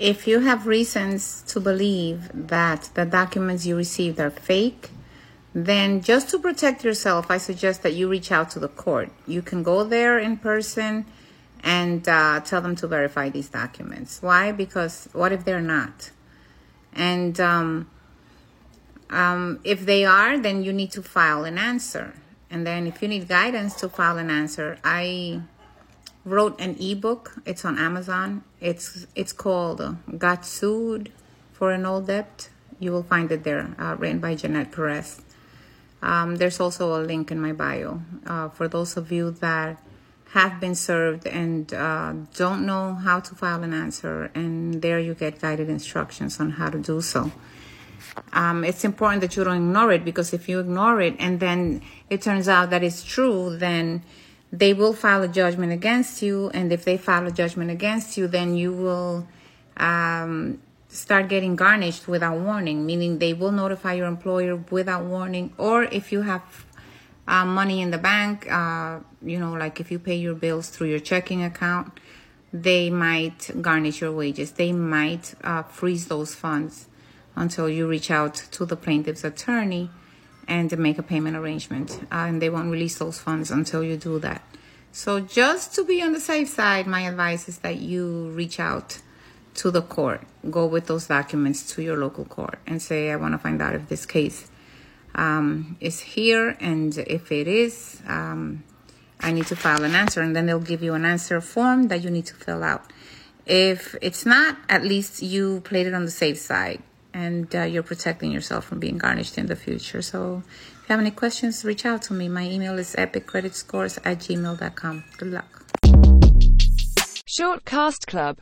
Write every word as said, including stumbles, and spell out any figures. If you have reasons to believe that the documents you received are fake, then just to protect yourself, I suggest that you reach out to the court. You can go there in person and uh, tell them to verify these documents. Why? Because what if they're not? And um, um, if they are, then you need to file an answer. And then if you need guidance to file an answer, I wrote an ebook. It's on Amazon. It's it's called Got Sued for an Old Debt. You will find it there, uh, written by Jeanette Perez. Um, there's also a link in my bio uh, for those of you that have been served and uh, don't know how to file an answer. And there you get guided instructions on how to do so. Um, it's important that you don't ignore it, because if you ignore it and then it turns out that it's true, then they will file a judgment against you. And if they file a judgment against you, then you will um, start getting garnished without warning, meaning they will notify your employer without warning. Or if you have uh, money in the bank, uh, you know, like if you pay your bills through your checking account, they might garnish your wages. They might uh, freeze those funds until you reach out to the plaintiff's attorney and make a payment arrangement, uh, and they won't release those funds until you do that. So just to be on the safe side, my advice is that you reach out to the court. Go with those documents to your local court and say, I want to find out if this case um, is here, and if it is, um, I need to file an answer. And then they'll give you an answer form that you need to fill out. If it's not, at least you played it on the safe side, and uh, you're protecting yourself from being garnished in the future. So if you have any questions, reach out to me. My email is epiccreditscores at gmail dot com. Good luck. Shortcast Club.